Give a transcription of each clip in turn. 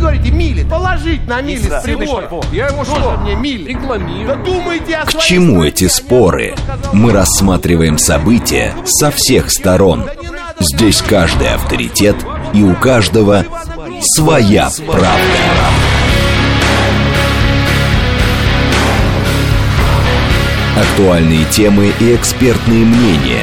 говорите, мили. Положить на мили с прибор. Я его что? Мне мили. Да думайте о своей... К чему эти споры? Мы рассматриваем события со всех сторон. Здесь каждый авторитет и у каждого своя правда. Актуальные темы и экспертные мнения,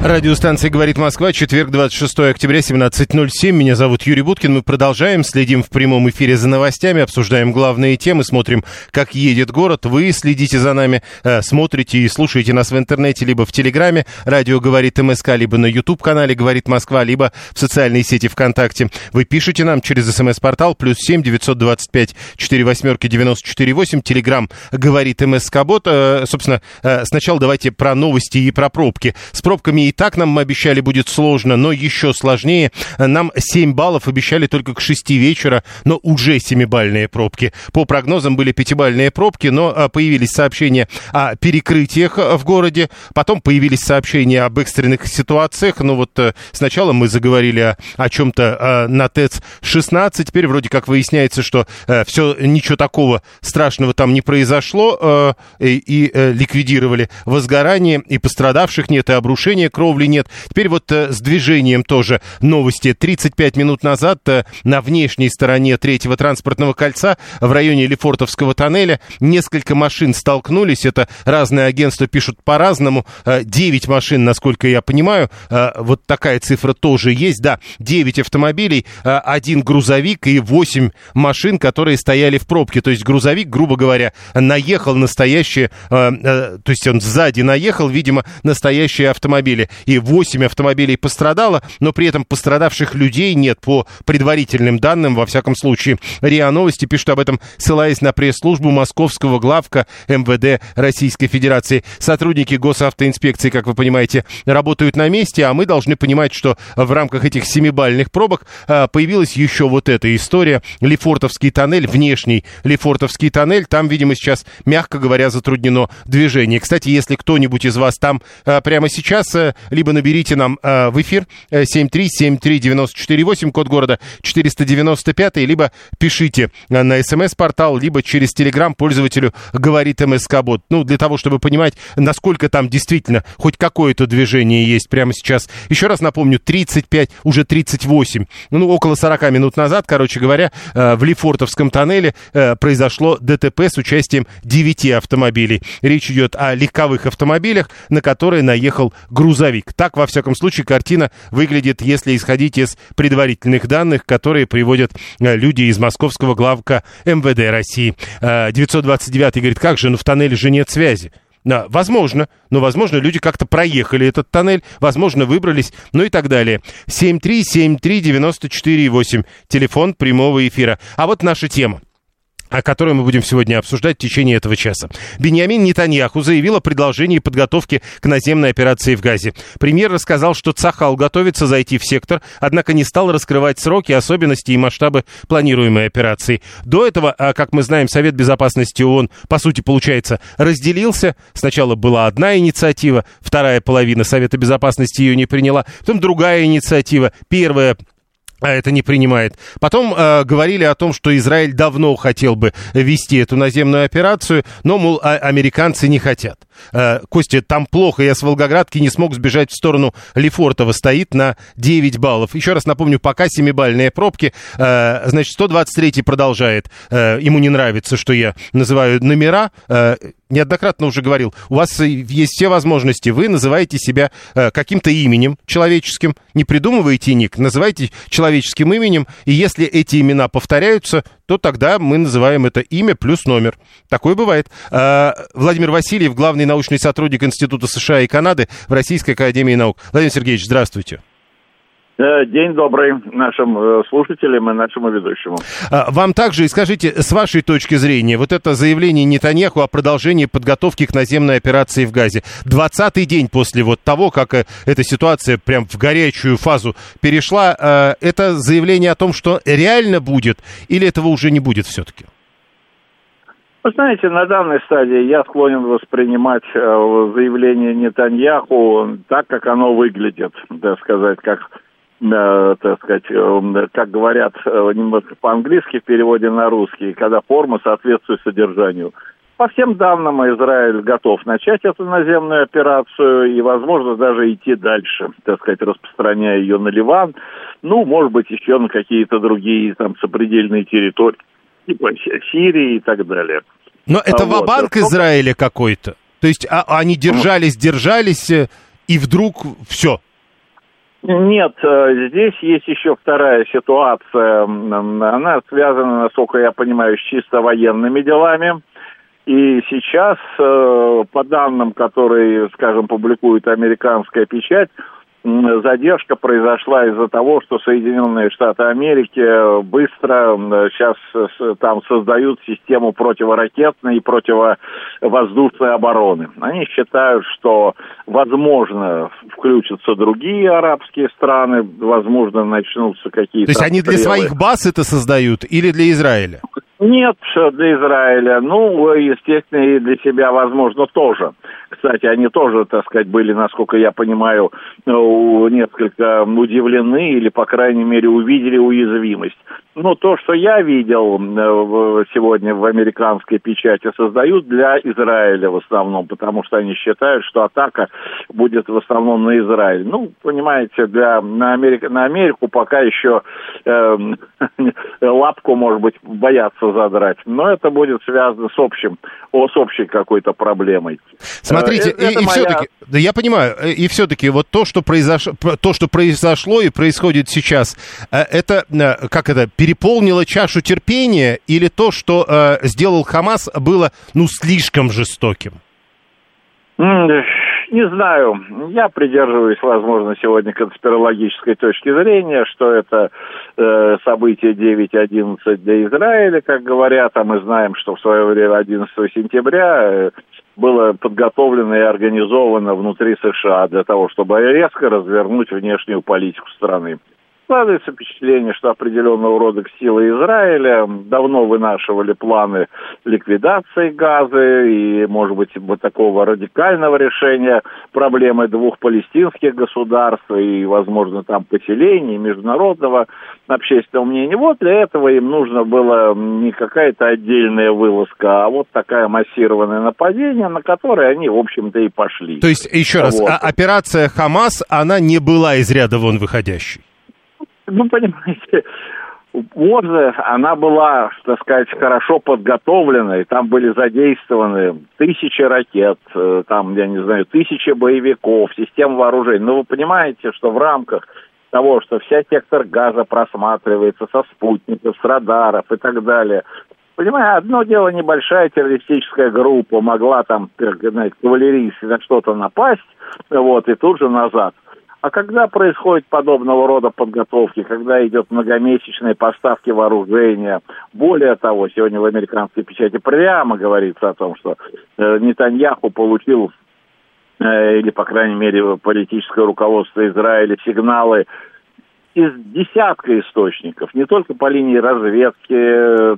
Радиостанция «Говорит Москва», четверг, 26 октября, 17:07. Меня зовут Юрий Буткин. Мы продолжаем, следим в прямом эфире за новостями, обсуждаем главные темы, смотрим, как едет город. Вы следите за нами, смотрите и слушаете нас в интернете, либо в Телеграме, «Радио Говорит МСК», либо на YouTube-канале «Говорит Москва», либо в социальной сети ВКонтакте. Вы пишете нам через СМС-портал +7 925 48 94 8, Телеграм «Говорит МСК-бот». Собственно, сначала давайте про новости и про пробки. С пробками и так нам обещали будет сложно, но еще сложнее. Нам 7 баллов обещали только к 6 вечера, но уже 7-бальные пробки. По прогнозам были 5-бальные пробки, но появились сообщения о перекрытиях в городе, потом появились сообщения об экстренных ситуациях. Ну вот сначала мы заговорили о чем-то на ТЭЦ-16, теперь вроде как выясняется, что все, ничего такого страшного там не произошло, и ликвидировали возгорание, и пострадавших нет, и обрушения кровли нет. Теперь вот с движением тоже новости. 35 минут назад на внешней стороне третьего транспортного кольца в районе Лефортовского тоннеля несколько машин столкнулись. Это разные агентства пишут по-разному. 9 машин, насколько я понимаю. Вот такая цифра тоже есть. Да, 9 автомобилей, 1 грузовик и 8 машин, которые стояли в пробке. То есть грузовик, грубо говоря, наехал на стоящие... То есть он сзади наехал, видимо, на стоящие автомобили. И 8 автомобилей пострадало, но при этом пострадавших людей нет, по предварительным данным, во всяком случае. РИА Новости пишут об этом, ссылаясь на пресс-службу московского главка МВД Российской Федерации. Сотрудники госавтоинспекции, как вы понимаете, работают на месте, а мы должны понимать, что в рамках этих 7-бальных пробок появилась еще вот эта история. Лефортовский тоннель, внешний Лефортовский тоннель, там, видимо, сейчас, мягко говоря, затруднено движение. Кстати, если кто-нибудь из вас там прямо сейчас, либо наберите нам в эфир 7373948, код города 495, либо пишите на СМС-портал, либо через Телеграм пользователю «Говорит МСК-бот». Ну, для того, чтобы понимать, насколько там действительно хоть какое-то движение есть прямо сейчас. Еще раз напомню, 35, уже 38, ну, около 40 минут назад, короче говоря, в Лефортовском тоннеле произошло ДТП с участием 9 автомобилей. Речь идет о легковых автомобилях, на которые наехал грузовик. Так, во всяком случае, картина выглядит, если исходить из предварительных данных, которые приводят люди из московского главка МВД России. 929-й говорит, как же, ну в тоннеле же нет связи. Да, возможно, но, возможно, люди как-то проехали этот тоннель, возможно, выбрались, ну и так далее. 7373948, телефон прямого эфира. А вот наша тема, о которой мы будем сегодня обсуждать в течение этого часа. Биньямин Нетаньяху заявил о продолжении подготовки к наземной операции в Газе. Премьер рассказал, что Цахал готовится зайти в сектор, однако не стал раскрывать сроки, особенности и масштабы планируемой операции. До этого, как мы знаем, Совет Безопасности ООН, по сути, получается, разделился. Сначала была одна инициатива, вторая половина Совета Безопасности ее не приняла, потом другая инициатива, первая... А это не принимает. Потом говорили о том, что Израиль давно хотел бы вести эту наземную операцию, но, мол, американцы не хотят. Костя, там плохо, я с Волгоградки не смог сбежать в сторону Лефортова, стоит на 9 баллов. Еще раз напомню, пока 7-бальные пробки. Значит, 123-й продолжает. Ему не нравится, что я называю номера. Неоднократно уже говорил, у вас есть все возможности, вы называете себя каким-то именем человеческим, не придумываете ник, называйте человеческим именем, и если эти имена повторяются, то тогда мы называем это имя плюс номер. Такое бывает. Владимир Васильев, главный научный сотрудник Института США и Канады в Российской академии наук. Владимир Сергеевич, здравствуйте. День добрый нашим слушателям и нашему ведущему. Вам также, и скажите, с вашей точки зрения, вот это заявление Нетаньяху о продолжении подготовки к наземной операции в Газе. 20-й день после вот того, как эта ситуация прям в горячую фазу перешла, это заявление о том, что реально будет, или этого уже не будет все-таки? Вы знаете, на данной стадии я склонен воспринимать заявление Нетаньяху так, как оно выглядит, как говорят немножко по-английски в переводе на русский, когда форма соответствует содержанию. По всем данным, Израиль готов начать эту наземную операцию и, возможно, даже идти дальше, распространяя ее на Ливан, может быть, еще на какие-то другие сопредельные территории, типа Сирии и так далее. Но это ва-банк Израиля какой-то? То есть они держались, и вдруг все? Нет, здесь есть еще вторая ситуация. Она связана, насколько я понимаю, с чисто военными делами. И сейчас, по данным, которые, публикует американская печать, задержка произошла из-за того, что Соединенные Штаты Америки быстро сейчас там создают систему противоракетной и противовоздушной обороны. Они считают, что, возможно, включатся другие арабские страны, возможно, начнутся какие-то... То есть они для своих баз это создают или для Израиля? Нет, для Израиля, естественно, и для себя, возможно, тоже. Кстати, они тоже, были, насколько я понимаю, несколько удивлены или, по крайней мере, увидели уязвимость. Но то, что я видел сегодня в американской печати, создают для Израиля в основном, потому что они считают, что атака будет в основном на Израиль. Понимаете, на Америку пока еще лапку, может быть, боятся задрать. Но это будет связано с общей какой-то проблемой. Смотрите, все-таки, да, я понимаю, и все-таки вот то, что произошло и происходит сейчас, это, переполнило чашу терпения, или то, что сделал Хамас, было, слишком жестоким? Не знаю. Я придерживаюсь, возможно, сегодня конспирологической точки зрения, что это событие 9/11 для Израиля, как говорят, а мы знаем, что в свое время 11 сентября было подготовлено и организовано внутри США для того, чтобы резко развернуть внешнюю политику страны. Складывается впечатление, что определенного рода силы Израиля давно вынашивали планы ликвидации Газы и, может быть, такого радикального решения проблемы двух палестинских государств и, возможно, там поселений, международного общественного мнения. Вот для этого им нужно было не какая-то отдельная вылазка, а вот такое массированное нападение, на которое они, в общем-то, и пошли. То есть, еще раз, операция «Хамас», она не была из ряда вон выходящей? Понимаете, ООН, она была, хорошо подготовлена, и там были задействованы 1000 ракет, там, 1000 боевиков, систем вооружений. Вы понимаете, что в рамках того, что вся сектор Газа просматривается со спутников, с радаров и так далее... Понимаю, одно дело, небольшая террористическая группа могла там, кавалерийски на что-то напасть, и тут же назад. А когда происходит подобного рода подготовки, когда идет многомесячные поставки вооружения, более того, сегодня в американской печати прямо говорится о том, что Нетаньяху получил, или, по крайней мере, политическое руководство Израиля, сигналы из десятка источников, не только по линии разведки,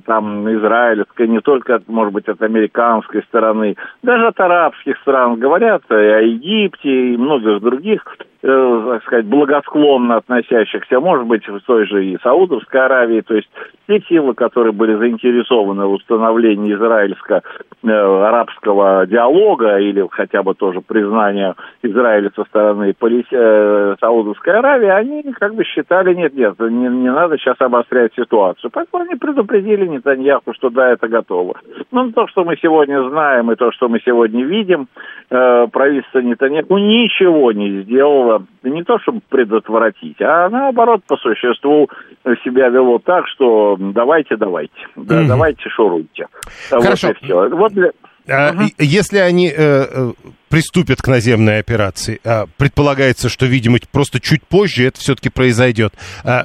израильской, не только, может быть, от американской стороны, даже от арабских стран говорят, и о Египте, и многих других, благосклонно относящихся, может быть, в той же и Саудовской Аравии, то есть те силы, которые были заинтересованы в установлении израильско-арабского диалога или хотя бы тоже признания Израиля со стороны Саудовской Аравии, они считали, не надо сейчас обострять ситуацию. Поэтому они предупредили Нетаньяху, что да, это готово. То, что мы сегодня знаем и то, что мы сегодня видим, правительство Нетаньяху ничего не сделало, не то чтобы предотвратить, а наоборот, по существу себя вело так, что давайте, да, давайте шуруйте. Хорошо. Вот и все. Если они приступят к наземной операции, предполагается, что, видимо, просто чуть позже это все-таки произойдет.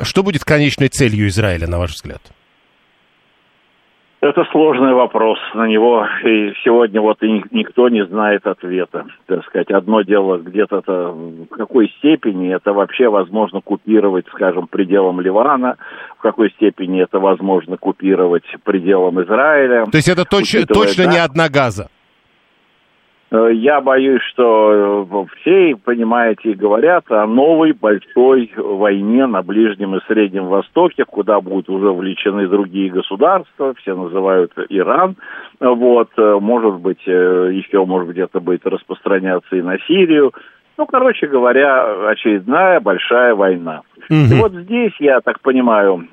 Что будет конечной целью Израиля, на ваш взгляд? это сложный вопрос. На него и сегодня вот и никто не знает ответа. Так сказать, одно дело где-то в какой степени это вообще возможно купировать, скажем, пределом Ливана, в какой степени это возможно купировать пределом Израиля. То есть это точно не одна Газа? Я боюсь, что все, понимаете, говорят о новой большой войне на Ближнем и Среднем Востоке, куда будут уже влечены другие государства, все называют Иран, вот, может быть, еще может где-то будет распространяться и на Сирию. Ну, короче говоря, очередная большая война. И вот здесь, я так понимаю,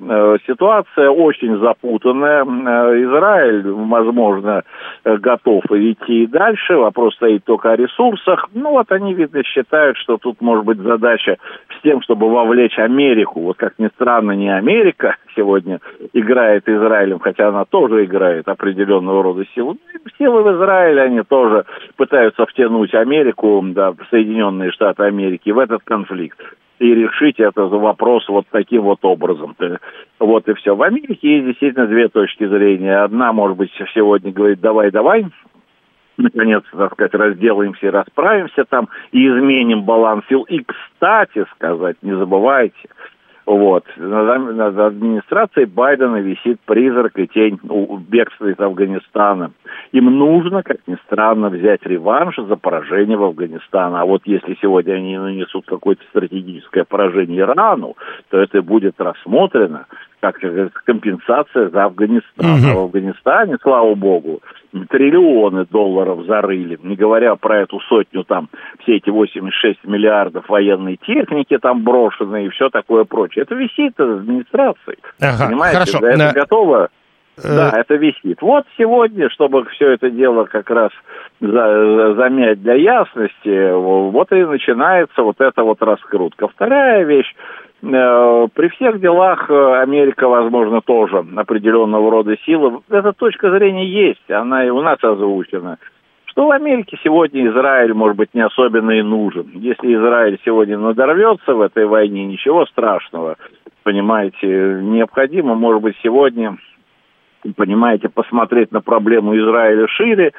ситуация очень запутанная. Израиль, возможно, готов идти дальше. Вопрос стоит только о ресурсах. Ну, вот они, видно, считают, что тут может быть задача с тем, чтобы вовлечь Америку. Вот, как ни странно, не Америка сегодня играет Израилем, хотя она тоже играет определенного рода силы. Силы в Израиле, они тоже пытаются втянуть Америку, да, Соединенные Штаты Америки в этот конфликт. И решить этот вопрос вот таким вот образом. Вот и все. В Америке есть действительно две точки зрения. Одна, может быть, сегодня говорит «давай-давай». Наконец, так сказать, разделаемся и расправимся там, и изменим баланс сил. И, кстати сказать, не забывайте, вот, над администрацией Байдена висит призрак и тень бегства из Афганистана. Им нужно, как ни странно, взять реванш за поражение в Афганистане. А вот если сегодня они нанесут какое-то стратегическое поражение Ирану, то это будет рассмотрено как компенсация за Афганистан. А в Афганистане, слава богу, триллионы долларов зарыли. Не говоря про эту сотню, там, все эти 86 миллиардов военной техники там брошенные и все такое прочее. Это висит из администрации. Ага, понимаете, хорошо. Да, это готово. Да, это висит. Вот сегодня, чтобы все это дело как раз замять для ясности, вот и начинается вот эта вот раскрутка. Вторая вещь. При всех делах Америка, возможно, тоже определенного рода сила. Эта точка зрения есть, она и у нас озвучена. Что в Америке сегодня Израиль, может быть, не особенно и нужен. Если Израиль сегодня надорвется в этой войне, ничего страшного. Понимаете, необходимо, может быть, сегодня... понимаете, посмотреть на проблему Израиля шире,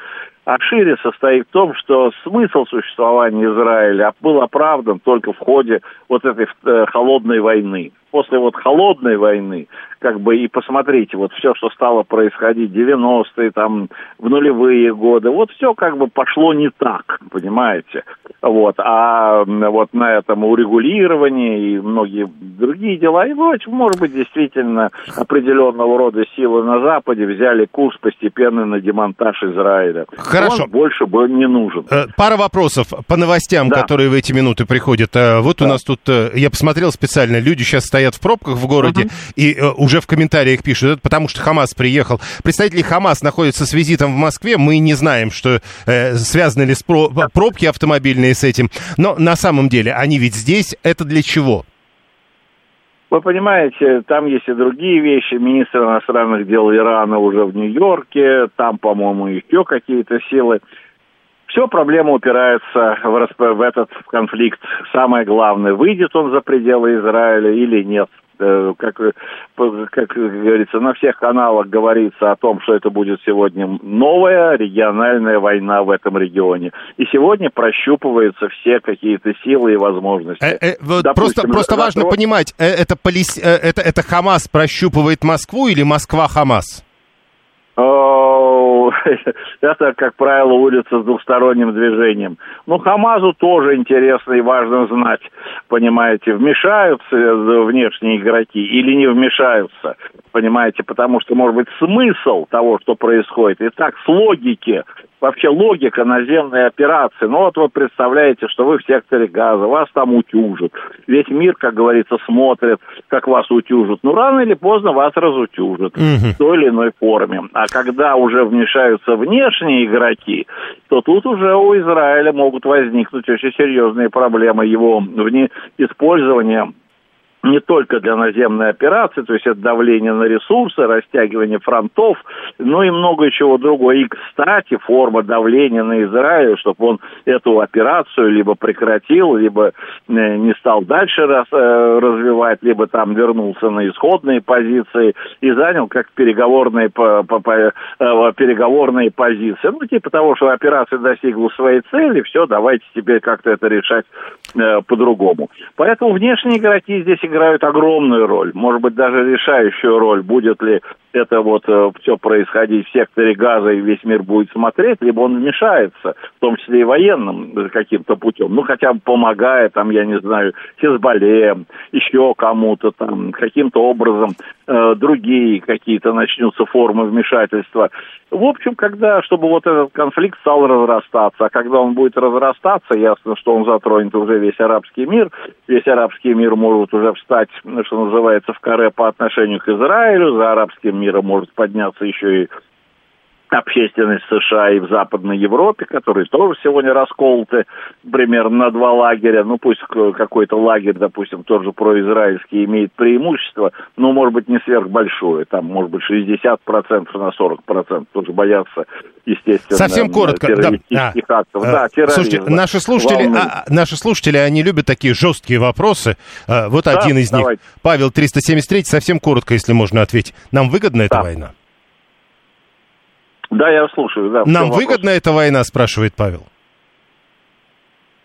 а шире состоит в том, что смысл существования Израиля был оправдан только в ходе вот этой холодной войны. После вот холодной войны, как бы, и посмотрите, вот все, что стало происходить в 90-е, там, в нулевые годы, вот все как бы пошло не так, понимаете. Вот, а вот на этом урегулировании и многие другие дела, и, может быть, действительно определенного рода силы на Западе взяли курс постепенно на демонтаж Израиля. Хорошо. Он больше бы не нужен. Пара вопросов по новостям, да, которые в эти минуты приходят. Вот да, у нас тут, я посмотрел специально, люди сейчас стоят в пробках в городе, и уже в комментариях пишут, это потому что Хамас приехал. Представители Хамас находятся с визитом в Москве, мы не знаем, что связаны ли с пробки автомобильные с этим, но на самом деле они ведь здесь, это для чего? Вы понимаете, там есть и другие вещи. Министр иностранных дел Ирана уже в Нью-Йорке, там, по-моему, еще какие-то силы. Все проблема упирается в этот конфликт. Самое главное, выйдет он за пределы Израиля или нет. Как говорится, на всех каналах говорится о том, что это будет сегодня новая региональная война в этом регионе. И сегодня прощупываются все какие-то силы и возможности. Допустим, важно понимать, это Хамас прощупывает Москву или Москва Хамас? Это, как правило, улица с двухсторонним движением. Но Хамазу тоже интересно и важно знать, понимаете, вмешаются внешние игроки или не вмешаются, понимаете, потому что, может быть, смысл того, что происходит, и так с логики, вообще логика наземной операции. Ну вот вы представляете, что вы в секторе Газа, вас там утюжат. Весь мир, как говорится, смотрит, как вас утюжат. Ну, рано или поздно вас разутюжат в той или иной форме. А когда уже вмешаются внешние игроки, то тут уже у Израиля могут возникнуть очень серьезные проблемы его использования не только для наземной операции, то есть это давление на ресурсы, растягивание фронтов, ну и много чего другого. И, кстати, форма давления на Израиль, чтобы он эту операцию либо прекратил, либо не стал дальше развивать, либо там вернулся на исходные позиции и занял как переговорные позиции. Ну, типа того, что операция достигла своей цели, все, давайте теперь как-то это решать по-другому. Поэтому внешние игроки здесь играют огромную роль, может быть, даже решающую роль, будет ли это вот все происходить в секторе Газа, и весь мир будет смотреть, либо он вмешается, в том числе и военным каким-то путем, ну, хотя бы помогая, там, я не знаю, Хизбалле, еще кому-то там, каким-то образом другие какие-то начнутся формы вмешательства. В общем, когда, чтобы вот этот конфликт стал разрастаться, а когда он будет разрастаться, ясно, что он затронет уже весь арабский мир может уже встать, что называется, в каре по отношению к Израилю, за арабским миром может подняться еще и общественность США и в Западной Европе, которые тоже сегодня расколоты примерно на два лагеря. Ну, пусть какой-то лагерь, допустим, тоже произраильский имеет преимущество, но, может быть, не сверхбольшое. Там, может быть, 60% на 40%. Тоже боятся, естественно, совсем коротко, террористических актов. Да, терроризм. Слушайте, наши слушатели, они любят такие жесткие вопросы. Вот да, один из них. Павел, 373, совсем коротко, если можно ответить. Нам выгодна эта война? Да, я слушаю. Да, нам выгодна эта война, спрашивает Павел.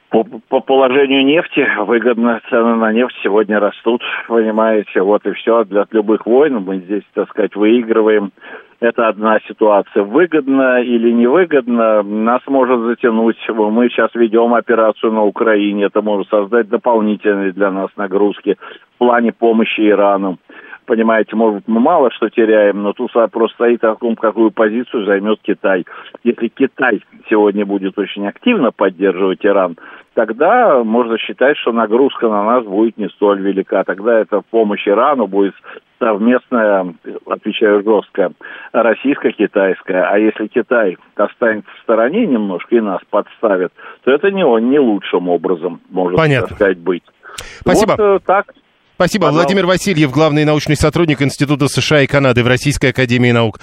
По положению нефти выгодно, цены на нефть сегодня растут, понимаете, вот и все, для любых войн мы здесь, так сказать, выигрываем. Это одна ситуация. Выгодно или невыгодно, нас может затянуть. Мы сейчас ведем операцию на Украине, это может создать дополнительные для нас нагрузки в плане помощи Ирану. Понимаете, может быть, мы мало что теряем, но тут просто стоит о том, какую позицию займет Китай. Если Китай сегодня будет очень активно поддерживать Иран, тогда можно считать, что нагрузка на нас будет не столь велика. Тогда это помощь Ирану будет совместная, отвечаю жестко, российско-китайская. А если Китай останется в стороне немножко и нас подставит, то это не лучшим образом может, так сказать, быть. Спасибо. Вот так. Спасибо. Пожалуйста. Владимир Васильев, главный научный сотрудник Института США и Канады в Российской академии наук.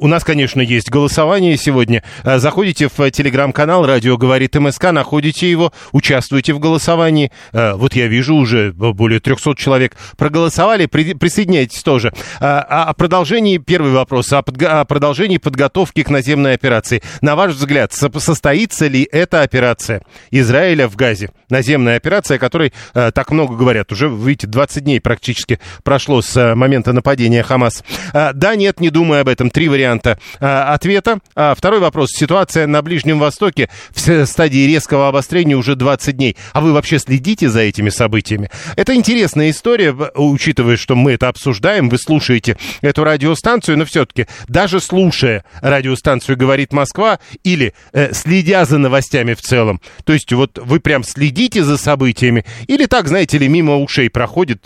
У нас, конечно, есть голосование сегодня. Заходите в телеграм-канал «Радио говорит МСК», находите его, участвуйте в голосовании. Вот я вижу, уже более 300 человек проголосовали. Присоединяйтесь тоже. О продолжении, первый вопрос, о продолжении подготовки к наземной операции. На ваш взгляд, состоится ли эта операция Израиля в Газе? Наземная операция, о которой так много говорят. Уже, видите, 20 дней практически прошло с момента нападения Хамас. Да, нет, не думаю об этом. Три варианта ответа. Второй вопрос. Ситуация на Ближнем Востоке в стадии резкого обострения уже 20 дней. А вы вообще следите за этими событиями? Это интересная история, учитывая, что мы это обсуждаем, вы слушаете эту радиостанцию, но все-таки даже слушая радиостанцию «Говорит Москва» или следя за новостями в целом, то есть вот вы прям следите за событиями или так, знаете ли, мимо ушей проходит?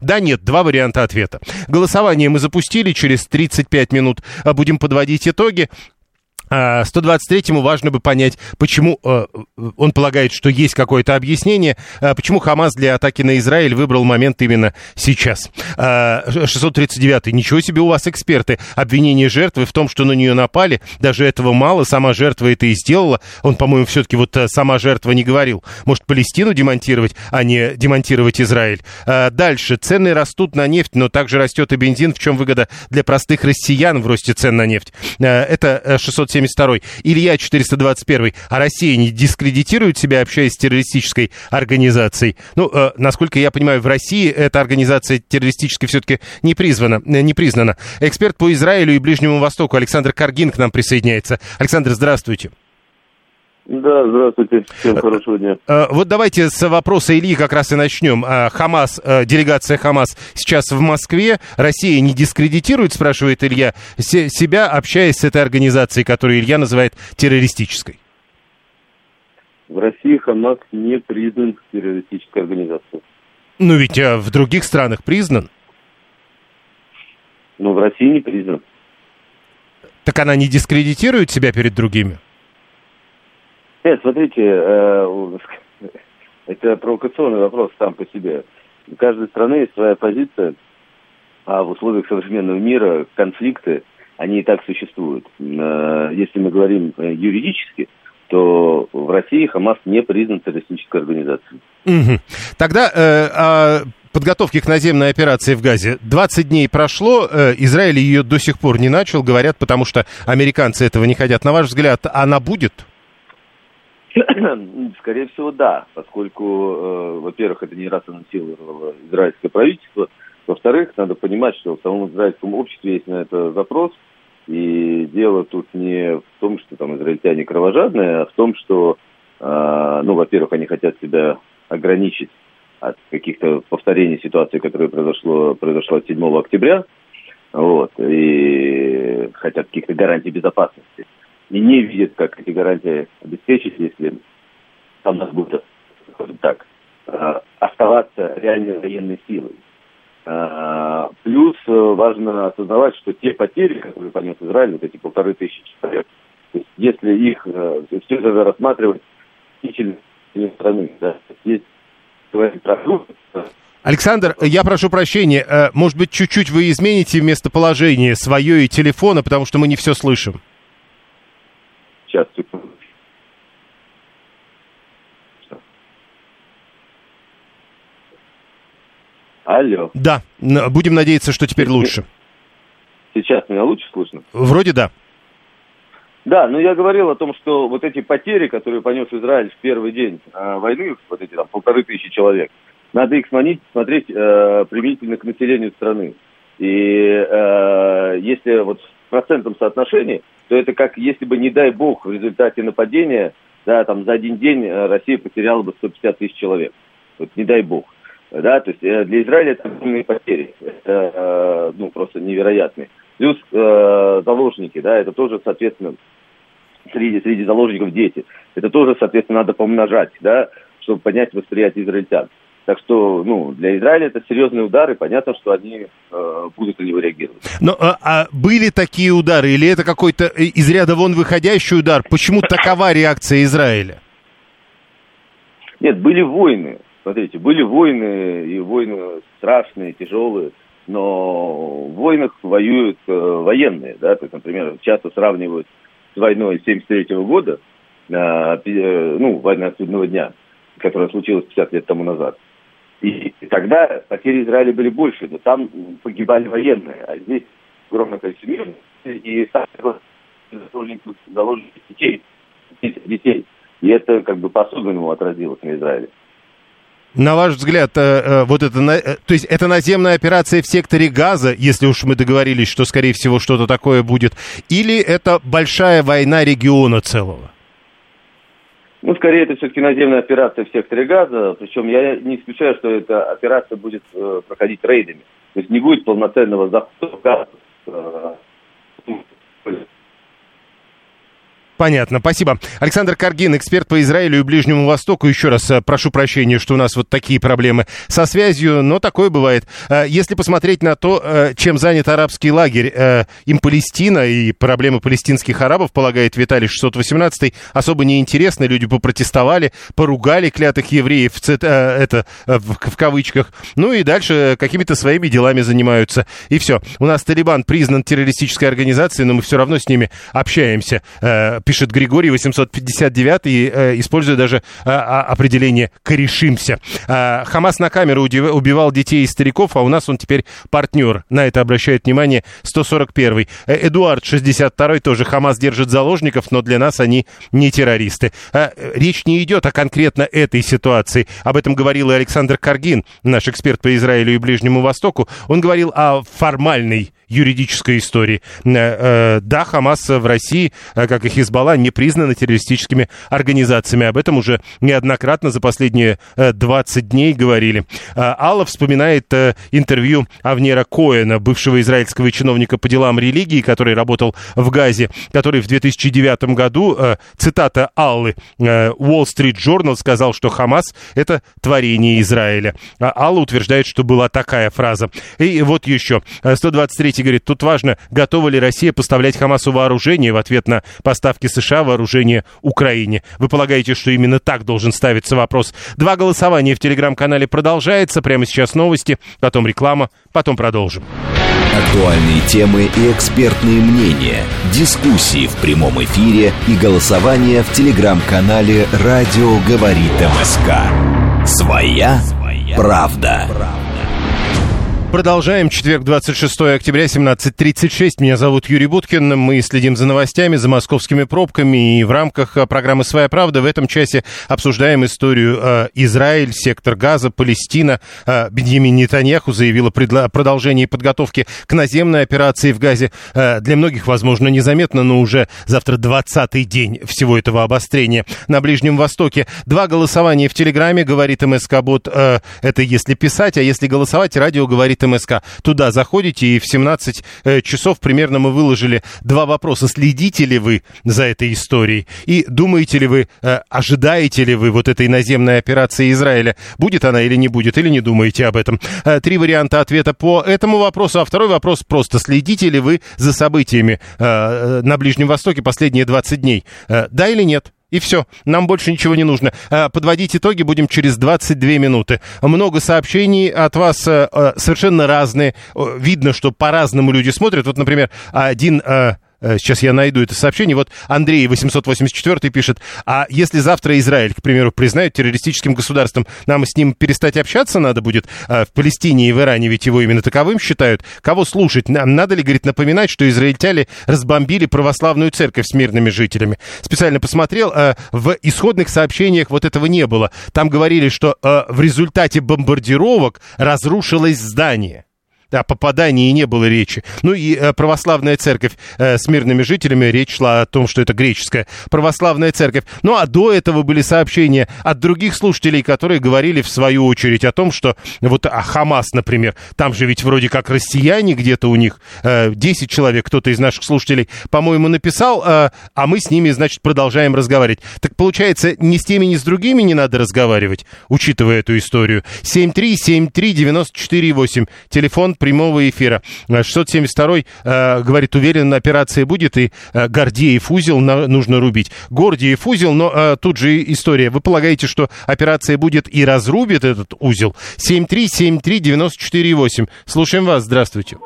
Да, нет, два варианта ответа. Голосование мы запустили, через 35 минут будем подводить итоги. 123-му важно бы понять, почему он полагает, что есть какое-то объяснение, почему Хамас для атаки на Израиль выбрал момент именно сейчас. 639-й. Ничего себе у вас эксперты. Обвинение жертвы в том, что на нее напали. Даже этого мало. Сама жертва это и сделала. Он, по-моему, все-таки вот сама жертва не говорил. Может, Палестину демонтировать, а не демонтировать Израиль. Дальше. Цены растут на нефть, но также растет и бензин. В чем выгода для простых россиян в росте цен на нефть? Это 670. 72-й. Илья, 421-й. А Россия не дискредитирует себя, общаясь с террористической организацией? Ну, насколько я понимаю, в России эта организация террористически все-таки не признана. Эксперт по Израилю и Ближнему Востоку Александр Каргин к нам присоединяется. Александр, здравствуйте. Да, здравствуйте. Всем хорошего дня. Вот давайте с вопроса Ильи как раз и начнем. Хамас, делегация Хамас сейчас в Москве. Россия не дискредитирует, спрашивает Илья, себя, общаясь с этой организацией, которую Илья называет террористической? В России Хамас не признан террористической организацией. Ну ведь в других странах признан. Но в России не признан. Так она не дискредитирует себя перед другими? Нет, смотрите, это провокационный вопрос сам по себе. У каждой страны есть своя позиция, а в условиях современного мира конфликты, они и так существуют. Если мы говорим юридически, то в России Хамас не признан террористической организацией. Угу. Тогда подготовки к наземной операции в Газе. 20 дней прошло, Израиль ее до сих пор не начал, говорят, потому что американцы этого не хотят. На ваш взгляд, она будет? Скорее всего, да, поскольку, во-первых, это не раз анонсировало израильское правительство, во-вторых, надо понимать, что в самом израильском обществе есть на это запрос, и дело тут не в том, что там израильтяне кровожадные, а в том, что, во-первых, они хотят себя ограничить от каких-то повторений ситуации, которая произошла 7 октября, и хотят каких-то гарантий безопасности. И не видят, как эти гарантии обеспечить, если там нас будет, скажем так, оставаться реальной военной силой. Плюс важно осознавать, что те потери, которые понес Израиль, вот эти 1500 человек, то есть если их все это рассматривать, исключительно страны, да, есть свои прогрузки. Александр, я прошу прощения, может быть, чуть-чуть вы измените местоположение свое и телефона, потому что мы не все слышим. Сейчас, секунду. Алло. Да, будем надеяться, что теперь лучше. Сейчас меня лучше слышно? Вроде да. Да, но я говорил о том, что вот эти потери, которые понес Израиль в первый день войны, вот эти там 1500 человек, надо их смотреть применительно к населению страны. И если вот в процентном соотношении, то это как если бы, не дай бог, в результате нападения, да, там за один день Россия потеряла бы 150 тысяч человек. Вот не дай бог. Да, то есть для Израиля это огромные потери, это просто невероятные. Плюс заложники, да, это тоже, соответственно, среди заложников дети. Это тоже, соответственно, надо помножать, да, чтобы понять восприятие израильтян. Так что, для Израиля это серьезный удар, и понятно, что они будут на него реагировать. Но были такие удары, или это какой-то из ряда вон выходящий удар? Почему такова реакция Израиля? Нет, были войны. Смотрите, были войны, и войны страшные, тяжелые, но в войнах воюют военные, да, то есть, например, часто сравнивают с войной 1973 года, война Судного дня, которая случилась 50 лет тому назад. И тогда потери Израиля были больше, но там погибали военные, а здесь огромное количество мирных, и заложники детей. И это как бы по-особенному отразилось на Израиле. На ваш взгляд, то есть это наземная операция в секторе Газа, если уж мы договорились, что, скорее всего, что-то такое будет, или это большая война региона целого? Скорее, это все-таки наземная операция в секторе Газа, причем я не исключаю, что эта операция будет проходить рейдами. То есть не будет полноценного захода в Газа. Понятно, спасибо. Александр Каргин, эксперт по Израилю и Ближнему Востоку. Еще раз прошу прощения, что у нас вот такие проблемы со связью, но такое бывает. Если посмотреть на то, чем занят арабский лагерь, им Палестина и проблемы палестинских арабов, полагает Виталий 618-й, особо неинтересно. Люди попротестовали, поругали клятых евреев, это в кавычках, и дальше какими-то своими делами занимаются. И все. У нас Талибан признан террористической организацией, но мы все равно с ними общаемся. Пишет Григорий 859, используя даже определение «корешимся». Хамас на камеру убивал детей и стариков, а у нас он теперь партнер. На это обращает внимание 141-й. Эдуард 62-й тоже. Хамас держит заложников, но для нас они не террористы. Речь не идет о конкретно этой ситуации. Об этом говорил и Александр Каргин, наш эксперт по Израилю и Ближнему Востоку. Он говорил о формальной юридической истории. Да, Хамас в России, как и Хизбалла, не признаны террористическими организациями. Об этом уже неоднократно за последние 20 дней говорили. Алла вспоминает интервью Авнера Коэна, бывшего израильского чиновника по делам религии, который работал в Газе, который в 2009 году, цитата Аллы, Wall Street Journal сказал, что Хамас — это творение Израиля. Алла утверждает, что была такая фраза. И вот еще. 123 смотрите, говорит, тут важно, готова ли Россия поставлять Хамасу вооружение в ответ на поставки США вооружения Украине. Вы полагаете, что именно так должен ставиться вопрос? Два голосования в телеграм-канале продолжается. Прямо сейчас новости, потом реклама, потом продолжим. Актуальные темы и экспертные мнения, дискуссии в прямом эфире и голосование в телеграм-канале «Радио Говорит МСК». Своя правда. Продолжаем. Четверг, 26 октября, 17:36. Меня зовут Юрий Буткин. Мы следим за новостями, за московскими пробками. И в рамках программы «Своя правда» в этом часе обсуждаем историю Израиль, сектор Газа, Палестина. Биньямин Нетаньяху заявил о продолжении подготовки к наземной операции в Газе. Для многих, возможно, незаметно, но уже завтра 20-й день всего этого обострения. На Ближнем Востоке два голосования в Телеграме, говорит МСК-бот. Это если писать, а если голосовать, радио говорит МСК. Туда заходите, и в 17 часов примерно мы выложили два вопроса. Следите ли вы за этой историей? И думаете ли вы, ожидаете ли вы вот этой наземной операции Израиля? Будет она или не будет, или не думаете об этом? Три варианта ответа по этому вопросу. А второй вопрос просто. Следите ли вы за событиями на Ближнем Востоке последние 20 дней? Да или нет? И все, нам больше ничего не нужно. Подводить итоги будем через 22 минуты. Много сообщений от вас, совершенно разные. Видно, что по-разному люди смотрят. Вот, например, один... Сейчас я найду это сообщение. Вот Андрей 884 пишет: а если завтра Израиль, к примеру, признают террористическим государством, нам с ним перестать общаться надо будет? В Палестине и в Иране ведь его именно таковым считают. Кого слушать? Нам надо ли, говорит, напоминать, что израильтяне разбомбили православную церковь с мирными жителями? Специально посмотрел, в исходных сообщениях вот этого не было. Там говорили, что в результате бомбардировок разрушилось здание. О попадании не было речи. Ну и православная церковь с мирными жителями, речь шла о том, что это греческая православная церковь. Ну а до этого были сообщения от других слушателей, которые говорили в свою очередь о том, что вот Хамас, например, там же ведь вроде как россияне где-то у них, 10 человек, кто-то из наших слушателей, по-моему, написал, а мы с ними, значит, продолжаем разговаривать. Так получается, ни с теми, ни с другими не надо разговаривать, учитывая эту историю. 7373948, телефон прямого эфира. 672-й говорит, уверен, операция будет, и Гордеев узел нужно рубить. Гордеев узел, но тут же история. Вы полагаете, что операция будет и разрубит этот узел? 7373948. Слушаем вас. Здравствуйте.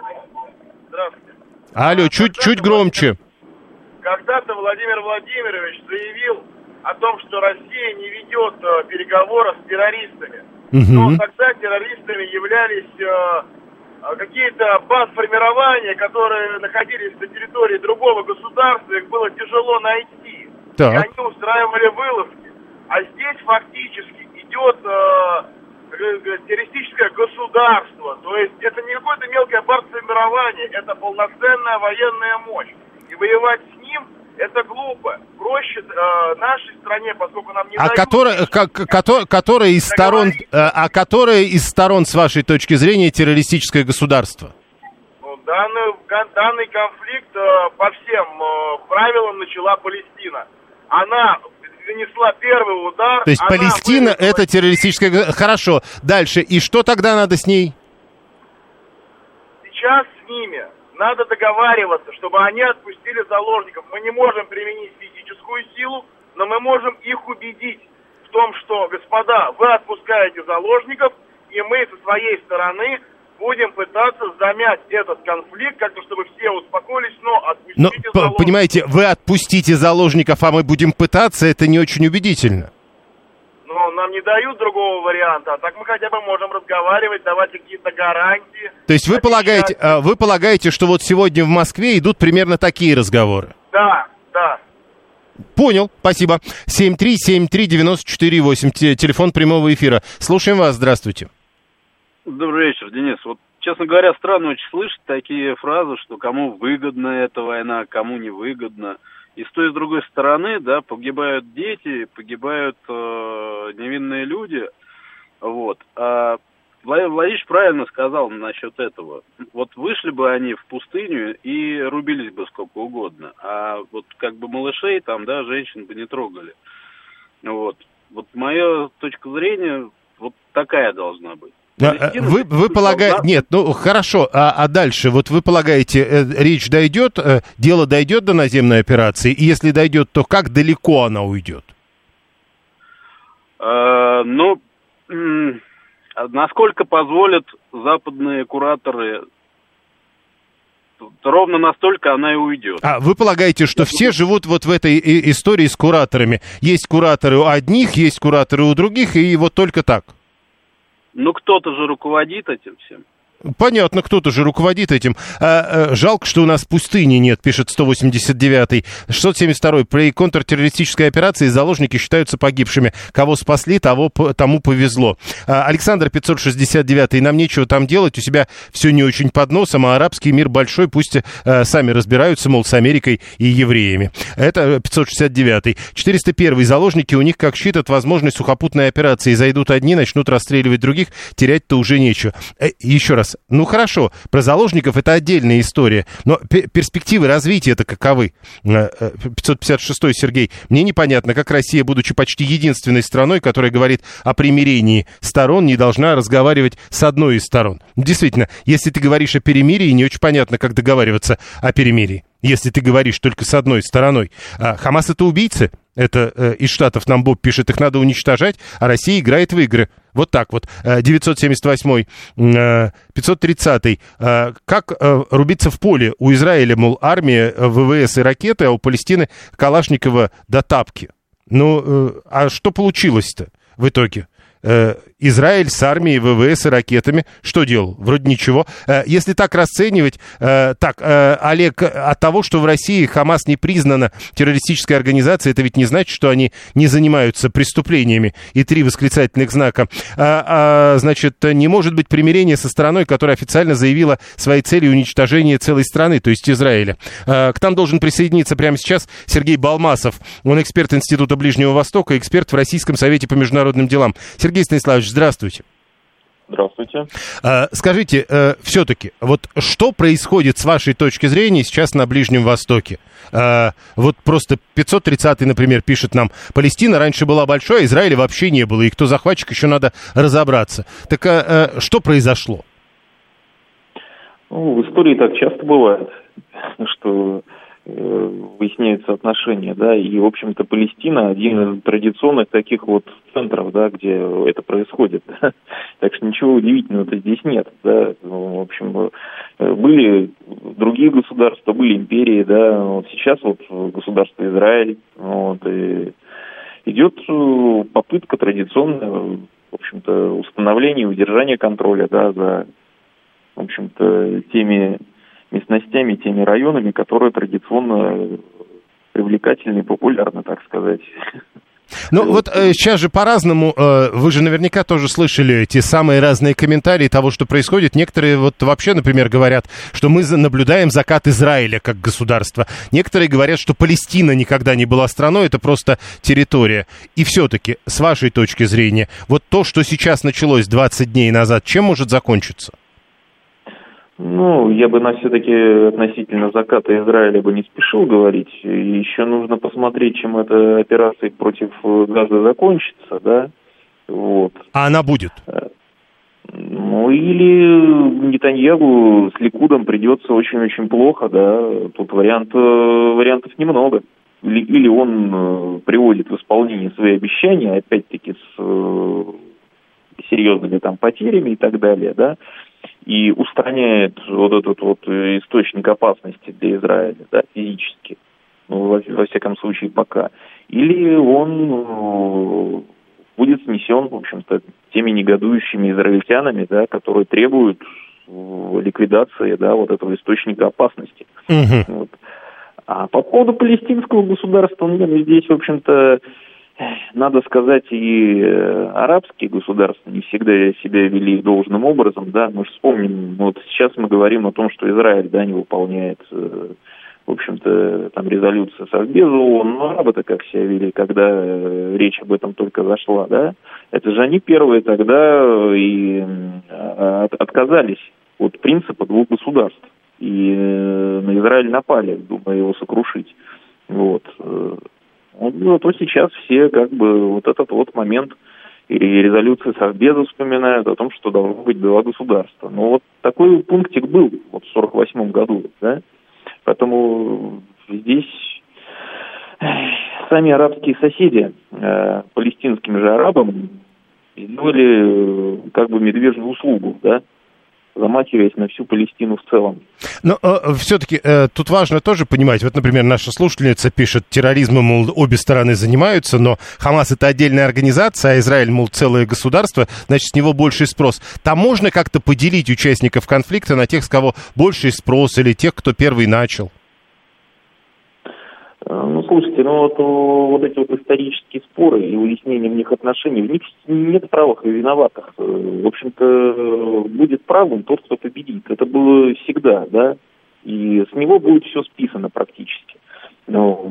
Здравствуйте. Алло, чуть громче. Когда-то Владимир Владимирович заявил о том, что Россия не ведет переговоров с террористами. Угу. Но тогда террористами являлись... какие-то бандформирования, которые находились на территории другого государства, их было тяжело найти. Так. И они устраивали вылазки. А здесь фактически идет террористическое государство. То есть это не какое-то мелкое бандформирование, это полноценная военная мощь. И воевать с ним это глупо. Проще нашей стране, поскольку нам не дают... которая из сторон, с вашей точки зрения, террористическое государство? Данный конфликт по всем правилам начала Палестина. Она нанесла первый удар... То есть Палестина — это террористическое государство. Хорошо. Дальше. И что тогда надо с ней? Сейчас с ними... Надо договариваться, чтобы они отпустили заложников. Мы не можем применить физическую силу, но мы можем их убедить в том, что, господа, вы отпускаете заложников, и мы со своей стороны будем пытаться замять этот конфликт, как-то чтобы все успокоились, но отпустите заложников. Понимаете, вы отпустите заложников, а мы будем пытаться, это не очень убедительно. Но нам не дают другого варианта, а так мы хотя бы можем разговаривать, давать какие-то гарантии. То есть вы полагаете, что вот сегодня в Москве идут примерно такие разговоры? Да, да. Понял, спасибо. 7373948, телефон прямого эфира. Слушаем вас, здравствуйте. Добрый вечер, Денис. Вот, честно говоря, странно очень слышать такие фразы, что кому выгодна эта война, кому не выгодна. И с той и с другой стороны, да, погибают дети, погибают невинные люди, вот. А Владимирович правильно сказал насчет этого. Вот вышли бы они в пустыню и рубились бы сколько угодно, а вот как бы малышей там, да, женщин бы не трогали. Вот моя точка зрения вот такая должна быть. Вы полагаете... Нет, ну хорошо, а дальше? Вот вы полагаете, речь дойдет, дело дойдет до наземной операции? И если дойдет, то как далеко она уйдет? Ну, насколько позволят западные кураторы... ровно настолько она и уйдет. А вы полагаете, что все живут вот в этой истории с кураторами? Есть кураторы у одних, есть кураторы у других, и вот только так? Ну, кто-то же руководит этим всем. Понятно, кто-то же руководит этим. Жалко, что у нас пустыни нет, пишет 189-й. 672-й. При контртеррористической операции заложники считаются погибшими. Кого спасли, тому повезло. Александр 569-й. Нам нечего там делать, у себя все не очень под носом, а арабский мир большой, пусть сами разбираются, мол, с Америкой и евреями. Это 569-й. 401-й. Заложники, у них, как щит от возможной сухопутной операции. Зайдут одни, начнут расстреливать других, терять-то уже нечего. Еще раз. Ну хорошо, про заложников это отдельная история, но перспективы развития-то каковы? 556-й, Сергей. Мне непонятно, как Россия, будучи почти единственной страной, которая говорит о примирении сторон, не должна разговаривать с одной из сторон. Действительно, если ты говоришь о перемирии, не очень понятно, как договариваться о перемирии, если ты говоришь только с одной стороной. Хамас — это убийцы, это из Штатов нам Боб пишет, их надо уничтожать, а Россия играет в игры. Вот так вот. 978-й, 530-й. Как рубиться в поле? У Израиля, мол, армия, ВВС и ракеты, а у Палестины Калашникова до тапки. Ну, а что получилось-то в итоге? Израиль с армией, ВВС и ракетами что делал? Вроде ничего. Если так расценивать, так, Олег, от того, что в России Хамас не признана террористической организацией, это ведь не значит, что они не занимаются преступлениями. И 3! Значит, не может быть примирения со страной, которая официально заявила своей целью уничтожение целой страны, то есть Израиля. К нам должен присоединиться прямо сейчас Сергей Балмасов. Он эксперт Института Ближнего Востока, эксперт в Российском Совете по международным делам. Сергей Станиславович, здравствуйте. Здравствуйте. Скажите, все-таки, вот что происходит с вашей точки зрения сейчас на Ближнем Востоке? Вот просто 530-й, например, пишет нам, Палестина раньше была большой, а Израиля вообще не было, и кто захватчик, еще надо разобраться. Так что произошло? Ну, в истории так часто бывает, что выясняются отношения, да, и, в общем-то, Палестина один из традиционных таких вот центров, да, где это происходит, да? Так что ничего удивительного-то здесь нет, да, ну, в общем, были другие государства, были империи, да, вот сейчас вот государство Израиль, вот, и идет попытка традиционная, в общем-то, установления и удержания контроля, да, за, в общем-то, теми местностями, теми районами, которые традиционно привлекательны и популярны, так сказать. Ну вот сейчас же по-разному, вы же наверняка тоже слышали эти самые разные комментарии того, что происходит. Некоторые вот вообще, например, говорят, что мы наблюдаем закат Израиля как государства. Некоторые говорят, что Палестина никогда не была страной, это просто территория. И все-таки, с вашей точки зрения, вот то, что сейчас началось 20 дней назад, чем может закончиться? Ну, я бы все-таки относительно заката Израиля бы не спешил говорить. Еще нужно посмотреть, чем эта операция против Газа закончится, да? Вот. А она будет? Ну, или Нетаньяху с Ликудом придется очень-очень плохо, да? Тут вариантов немного. Или он приводит в исполнение свои обещания, опять-таки с серьезными там потерями и так далее, да? И устраняет вот этот вот источник опасности для Израиля, да, физически, ну, во всяком случае пока. Или он будет снесен, в общем-то, теми негодующими израильтянами, да, которые требуют ликвидации, да, вот этого источника опасности. Mm-hmm. Вот. А по поводу палестинского государства, ну, здесь, в общем-то, надо сказать, и арабские государства не всегда себя вели должным образом, да, мы же вспомним, вот сейчас мы говорим о том, что Израиль, да, не выполняет, в общем-то, там резолюция Совбеза ООН, но арабы-то как себя вели, когда речь об этом только зашла, да, это же они первые тогда и отказались от принципа двух государств, и на Израиль напали, думая его сокрушить, вот. Ну, то сейчас все как бы вот этот вот момент и резолюции Совбеза вспоминают о том, что должно быть два государства. Но вот такой пунктик был вот в 1948 году, да? Поэтому здесь сами арабские соседи палестинским же арабам сделали как бы медвежью услугу, да, замахиваясь на всю Палестину в целом. Но все-таки тут важно тоже понимать, вот, например, наша слушательница пишет, терроризмом, мол, обе стороны занимаются, но Хамас — это отдельная организация, а Израиль, мол, целое государство, значит, с него больший спрос. Там можно как-то поделить участников конфликта на тех, с кого больший спрос, или тех, кто первый начал? Ну, слушайте, вот эти вот исторические споры и уяснение в них отношений, в них нет правых и виноватых. В общем-то, будет правым тот, кто победит. Это было всегда, да, и с него будет все списано практически. Но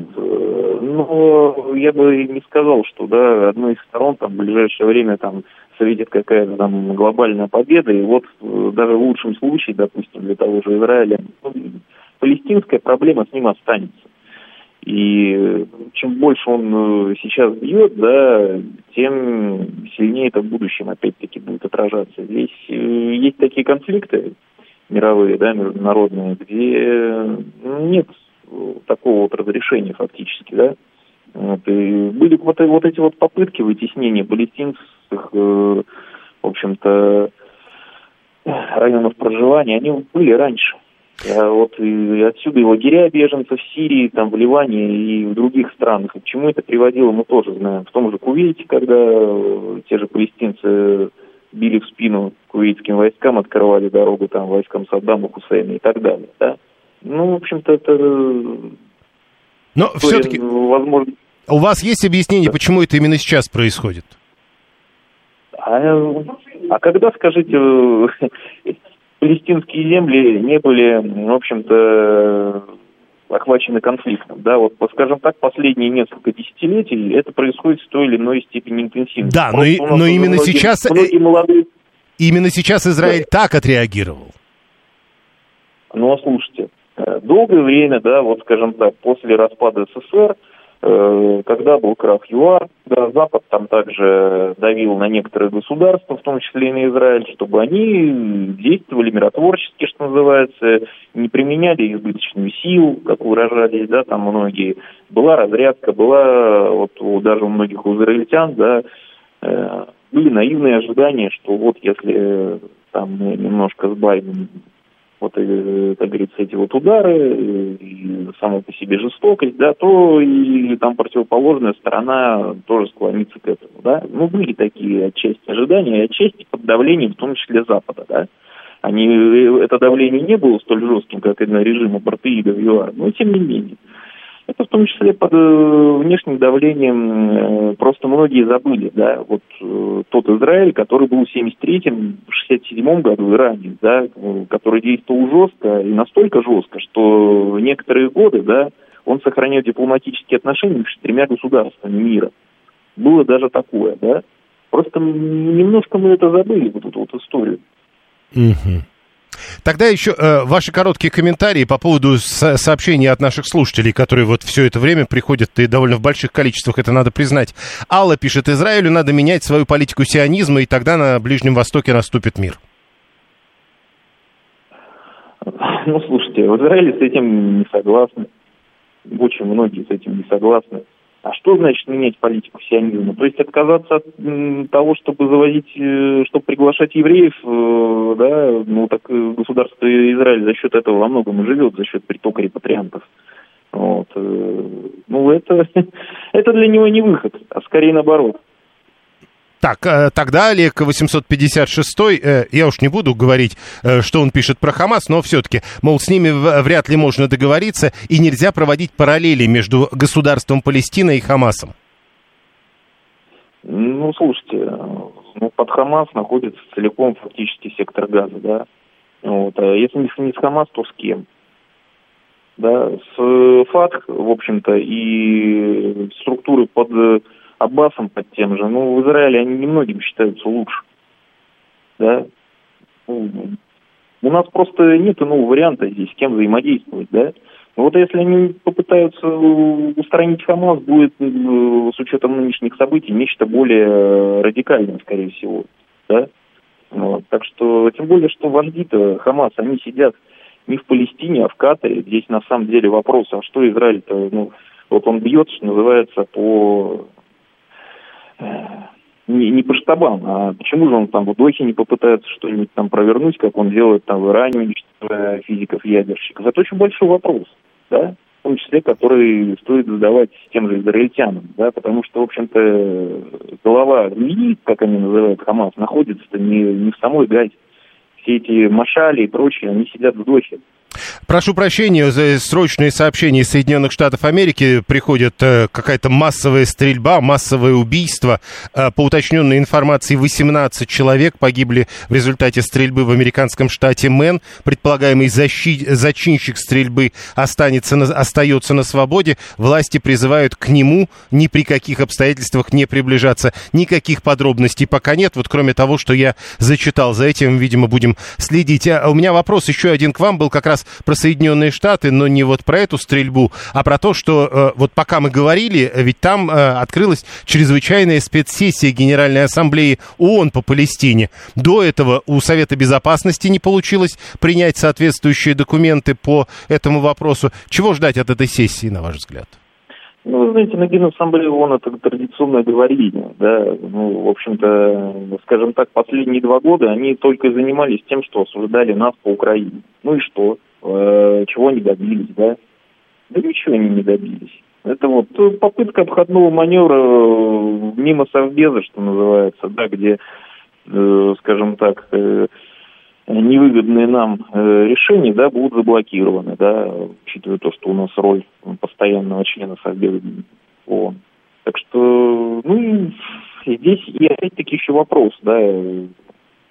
я бы не сказал, что, да, одной из сторон там в ближайшее время там светит какая-то там глобальная победа, и вот даже в лучшем случае, допустим, для того же Израиля, палестинская проблема с ним останется. И чем больше он сейчас бьет, да, тем сильнее это в будущем опять-таки будет отражаться. Здесь есть такие конфликты мировые, да, международные, где нет такого вот разрешения фактически, да. Вот. И были вот эти вот попытки вытеснения палестинцев, в общем-то, районов проживания, они были раньше. Вот и отсюда и лагеря беженцев в Сирии, там в Ливане и в других странах. И к чему это приводило, мы тоже знаем. В том же Кувейте, когда те же палестинцы били в спину кувейтским войскам, открывали дорогу там войскам Саддама Хусейна и так далее. Да? Ну, в общем-то, это... Но все-таки возможно... у вас есть объяснение, да, почему это именно сейчас происходит? А когда, скажите... Палестинские земли не были, в общем-то, охвачены конфликтом. Да, вот, скажем так, последние несколько десятилетий это происходит в той или иной степени интенсивности. Да, но именно многие, сейчас молодые... именно сейчас Израиль, да, так отреагировал. Ну, слушайте, долгое время, да, вот, скажем так, после распада СССР, когда был крах ЮАР, да, Запад там также давил на некоторые государства, в том числе и на Израиль, чтобы они действовали миротворчески, что называется, не применяли избыточную силу, как выражались, да, там многие. Была разрядка, была вот даже у многих израильтян, да, были наивные ожидания, что вот если там немножко сбавим вот, как говорится, эти вот удары, и само по себе жестокость, да, то и там противоположная сторона тоже склонится к этому, да. Ну, были такие отчасти ожидания, отчасти под давлением, в том числе Запада, да. Это давление не было столь жестким, как и на режим апартеида в ЮАР, но тем не менее. Это в том числе под внешним давлением просто многие забыли, да, вот тот Израиль, который был в 1973-м, 1967 году и ранее, да, который действовал жестко, и настолько жестко, что некоторые годы, да, он сохранял дипломатические отношения с 3 государствами мира. Было даже такое, да. Просто немножко мы это забыли, вот эту вот историю. Mm-hmm. Тогда еще ваши короткие комментарии по поводу сообщений от наших слушателей, которые вот все это время приходят и довольно в больших количествах, это надо признать. Алла пишет, Израилю надо менять свою политику сионизма, и тогда на Ближнем Востоке наступит мир. Ну, слушайте, в Израиле с этим не согласны. Очень многие с этим не согласны. А что значит менять политику сионизма? То есть отказаться от того, чтобы завозить, чтобы приглашать евреев, да, ну так государство Израиль за счет этого во многом и живет, за счет притока репатриантов. Вот. Ну, это для него не выход, а скорее наоборот. Так, тогда Олег 856-й, я уж не буду говорить, что он пишет про Хамас, но все-таки, мол, с ними вряд ли можно договориться, и нельзя проводить параллели между государством Палестина и Хамасом. Ну, слушайте, под Хамас находится целиком фактически сектор Газа, да. Вот, а если не с Хамас, то с кем? Да, с ФАТХ, в общем-то, и структуры под... Аббасом под тем же, ну, в Израиле они немногим считаются лучше, да. У нас просто нет иного варианта здесь, с кем взаимодействовать, да. Вот если они попытаются устранить ХАМАС, будет с учетом нынешних событий нечто более радикальное, скорее всего. Да? Вот. Так что, тем более, что вожди-то ХАМАС, они сидят не в Палестине, а в Катаре. Здесь на самом деле вопрос, а что Израиль-то, вот он бьет, что называется, по... Не по штабам, а почему же он там в Дохе не попытается что-нибудь там провернуть, как он делает там в Иране, уничтожая физиков-ядерщиков. Это очень большой вопрос, да, в том числе, который стоит задавать тем же израильтянам, да, потому что, в общем-то, голова РИИ, как они называют ХАМАС, находится-то не в самой Газе. Все эти машали и прочие, они сидят в Дохе. Прошу прощения за срочные сообщения из Соединенных Штатов Америки. Приходит какая-то массовая стрельба, массовое убийство. По уточненной информации, 18 человек погибли в результате стрельбы в американском штате Мэн. Предполагаемый зачинщик стрельбы остается на свободе. Власти призывают к нему ни при каких обстоятельствах не приближаться. Никаких подробностей пока нет, вот кроме того, что я зачитал. За этим, видимо, будем следить. А у меня вопрос еще один к вам был как раз про Соединенные Штаты, но не вот про эту стрельбу, а про то, что вот пока мы говорили, ведь там открылась чрезвычайная спецсессия Генеральной Ассамблеи ООН по Палестине. До этого у Совета Безопасности не получилось принять соответствующие документы по этому вопросу. Чего ждать от этой сессии, на ваш взгляд? Вы знаете, на Генассамблею ООН это традиционное говорение, да, в общем-то, скажем так, последние 2 года они только занимались тем, что осуждали нас по Украине. Ну и что? Чего они добились, да? Да ничего они не добились. Это вот попытка обходного маневра мимо Совбеза, что называется, да, где, скажем так, невыгодные нам решения, да, будут заблокированы, да, учитывая то, что у нас роль постоянного члена Совбеза ООН. Так что, и здесь и опять-таки еще вопрос, да,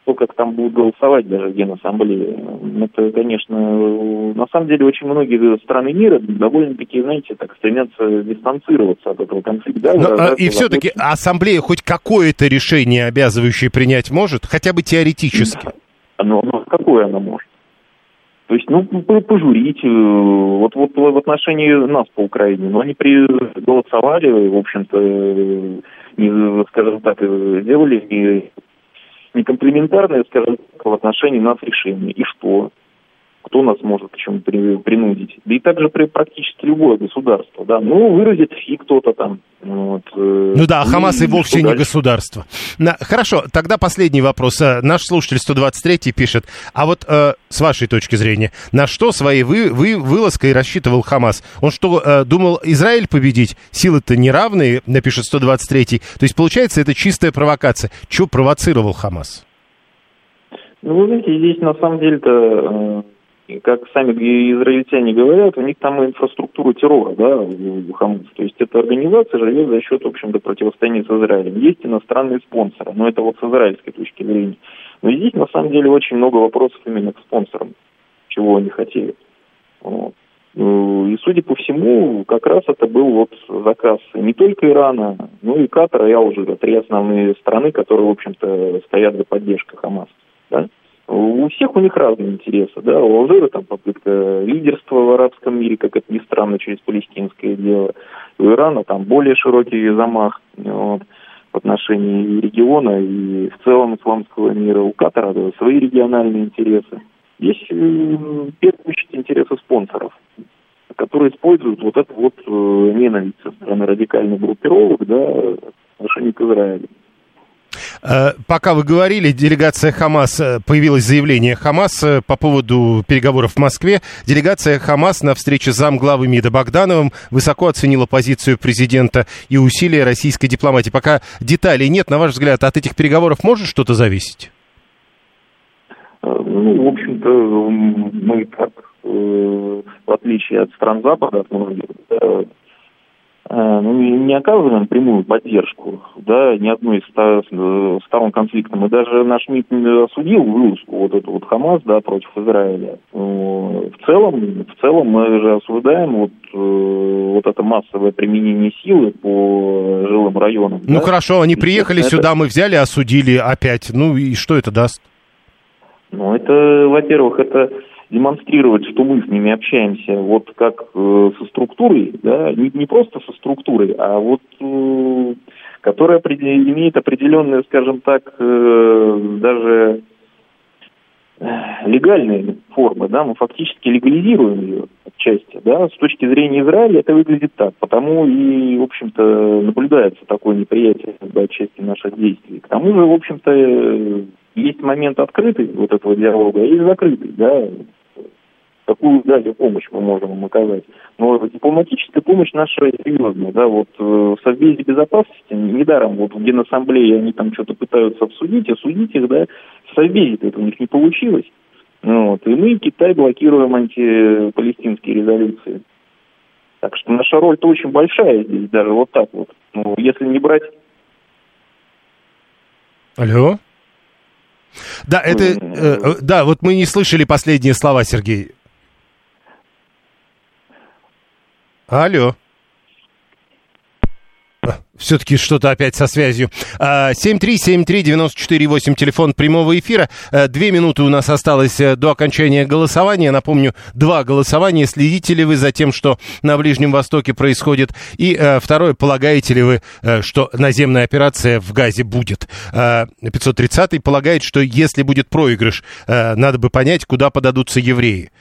то, как там будут голосовать даже в Генассамблее. Это, конечно, на самом деле очень многие страны мира довольно-таки, знаете, так стремятся дистанцироваться от этого конфликта. Да, и все-таки Ассамблея хоть какое-то решение обязывающее принять может, хотя бы теоретически? Но какое она может? То есть, пожурить. Вот в отношении нас по Украине. Но они голосовали, в общем-то, скажем так, сделали некомплиментарные, скажем так, в отношении нас решения. И что? Кто нас может к чему принудить? Да и также практически любое государство. Да? Выразит фи кто-то там. Вот. А Хамас и вовсе не государство. Хорошо, тогда последний вопрос. Наш слушатель 123-й пишет. А вот с вашей точки зрения, на что своей вылазкой рассчитывал Хамас? Он что, думал Израиль победить? Силы-то неравные, напишет 123-й. То есть, получается, это чистая провокация. Чего провоцировал Хамас? Вы знаете, здесь на самом деле-то... Как сами израильтяне говорят, у них там инфраструктура террора, да, у Хамас. То есть эта организация живет за счет, в общем-то, противостояния с Израилем. Есть иностранные спонсоры, но это вот с израильской точки зрения. Но здесь, на самом деле, очень много вопросов именно к спонсорам, чего они хотели. Вот. И, судя по всему, как раз это был вот заказ не только Ирана, но и Катара, и Алжира. 3 основные страны, которые, в общем-то, стоят за поддержкой Хамаса, да. У всех у них разные интересы, да, у Алжира там попытка лидерства в арабском мире, как это ни странно, через палестинское дело, у Ирана там более широкий замах в отношении региона и в целом исламского мира, у Катара да, свои региональные интересы. Есть, в первую очередь, интересы спонсоров, которые используют вот эту вот ненависть со стороны радикальных группировок, да, в отношении к Израилю. Пока вы говорили, делегация Хамас, появилось заявление Хамас по поводу переговоров в Москве. Делегация Хамас на встрече замглавы МИДа Богдановым высоко оценила позицию президента и усилия российской дипломатии. Пока деталей нет, на ваш взгляд, от этих переговоров может что-то зависеть? В общем-то, мы так, в отличие от стран Запада, от многих, не оказываем прямую поддержку, да, ни одной из сторон конфликта. Мы даже наш МИД осудил вылазку вот эту вот Хамас, да, против Израиля. В целом мы же осуждаем вот это массовое применение силы по жилым районам. Ну да? Хорошо, они приехали сюда, мы взяли, осудили опять. И что это даст? Это, во-первых, это демонстрировать, что мы с ними общаемся вот как со структурой, да, не просто со структурой, а вот которая имеет определенные, скажем так, даже легальные формы, да, мы фактически легализируем ее отчасти, да, с точки зрения Израиля это выглядит так, потому и, в общем-то, наблюдается такое неприятие отчасти наших действий. К тому же, в общем-то, есть момент открытый вот этого диалога, а есть закрытый, да, какую дальнюю помощь мы можем им оказать. Но дипломатическая помощь наша серьезная, да, вот в Совете Безопасности, недаром вот в Генассамблее они там что-то пытаются обсудить, осудить их, да, в Совете это у них не получилось, вот, и мы, Китай, блокируем антипалестинские резолюции. Так что наша роль-то очень большая здесь, даже вот так вот. Ну, если не брать... Алло? Да, это... да, вот мы не слышали последние слова, Сергей. Алло. Все-таки что-то опять со связью. 7373948, телефон прямого эфира. 2 минуты у нас осталось до окончания голосования. Напомню, 2 голосования. Следите ли вы за тем, что на Ближнем Востоке происходит? И второе, полагаете ли вы, что наземная операция в Газе будет? 530-й полагает, что если будет проигрыш, надо бы понять, куда подадутся евреи.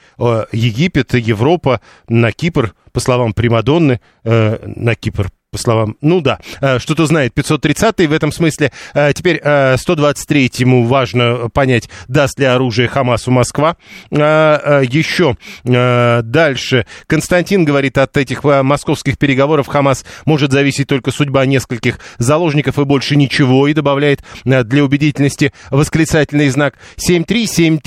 Египет, Европа, на Кипр, по словам Примадонны, на Кипр. По словам, ну да, что-то знает 530-й в этом смысле. Теперь 123-му важно понять, даст ли оружие Хамасу Москва. Еще дальше. Константин говорит, от этих московских переговоров Хамас может зависеть только судьба нескольких заложников и больше ничего. И добавляет для убедительности восклицательный знак. 7373948,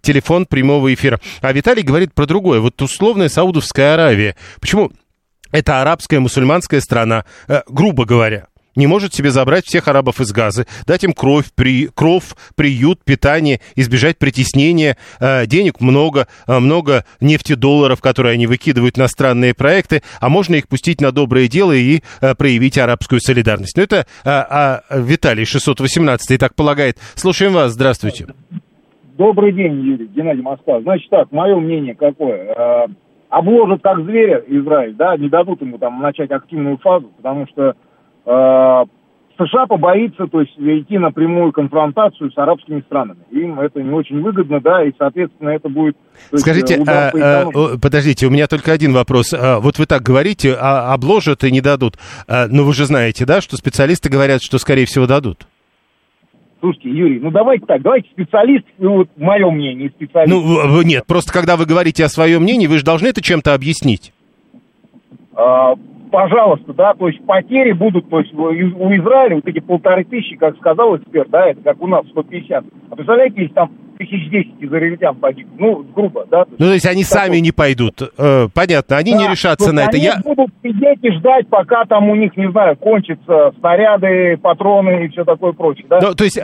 телефон прямого эфира. А Виталий говорит про другое. Вот условная Саудовская Аравия. Почему? Это арабская мусульманская страна, грубо говоря, не может себе забрать всех арабов из Газы, дать им кров, приют, питание, избежать притеснения, денег много нефтедолларов, которые они выкидывают на странные проекты, а можно их пустить на доброе дело и проявить арабскую солидарность. Но это Виталий 618-й так полагает. Слушаем вас, здравствуйте. Добрый день, Юрий, Геннадий, Москва. Значит так, мое мнение какое? Обложат как зверя Израиль, да, не дадут ему там начать активную фазу, потому что США побоится, то есть, идти на прямую конфронтацию с арабскими странами. Им это не очень выгодно, да, и, соответственно, это будет... Скажите, подождите, у меня только один вопрос. Вот вы так говорите, обложат и не дадут. Но вы же знаете, да, что специалисты говорят, что, скорее всего, дадут. Слушайте, Юрий, ну давайте так, давайте специалист, ну вот мое мнение, специалист. Ну нет, просто когда вы говорите о своем мнении, вы же должны это чем-то объяснить. Пожалуйста, да, то есть потери будут, то есть у Израиля вот эти 1500, как сказал эксперт, да, это как у нас 150. А представляете, если там 1010 израильтян погибнут, ну грубо, да. Ну то есть они сами не пойдут, понятно, они не решатся на это. Они будут сидеть и ждать, пока там у них, не знаю, кончатся снаряды, патроны и все такое прочее, да. Ну, то есть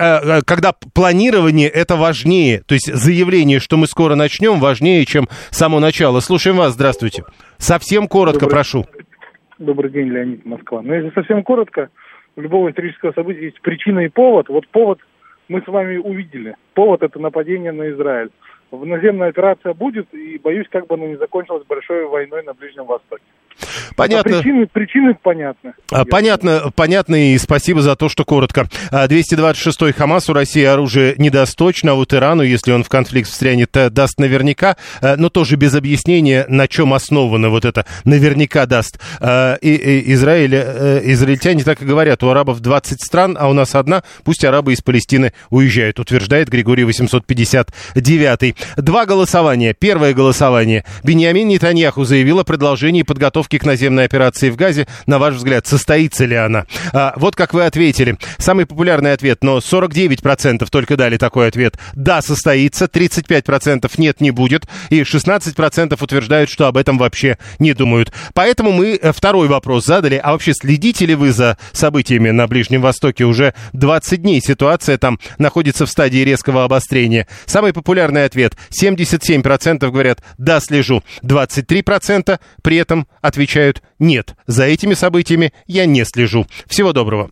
когда планирование это важнее, то есть заявление, что мы скоро начнем, важнее, чем само начало. Слушаем вас, здравствуйте. Совсем коротко, прошу. Добрый день, Леонид, Москва. Но если совсем коротко, у любого исторического события есть причина и повод. Вот повод мы с вами увидели. Повод – это нападение на Израиль. Наземная операция будет, и, боюсь, как бы она не закончилась большой войной на Ближнем Востоке. Понятно. А причины понятны. Понятно, и спасибо за то, что коротко. 226-й Хамасу России оружие недосточно, а вот Ирану, если он в конфликт встрянет, даст наверняка, но тоже без объяснения, на чем основано вот это наверняка даст. И израильтяне так и говорят, у арабов 20 стран, а у нас одна, пусть арабы из Палестины уезжают, утверждает Григорий 859-й. 2 голосования. Первое голосование. Биньямин Нетаньяху заявил о продолжении подготовки к наземной операции в Газе. На ваш взгляд, состоится ли она? Вот как вы ответили. Самый популярный ответ, но 49% только дали такой ответ. Да, состоится. 35% нет, не будет. И 16% утверждают, что об этом вообще не думают. Поэтому мы второй вопрос задали. А вообще, следите ли вы за событиями на Ближнем Востоке? Уже 20 дней ситуация там находится в стадии резкого обострения. Самый популярный ответ. 77% говорят, да, слежу. 23% при этом отвечают, нет, за этими событиями я не слежу. Всего доброго.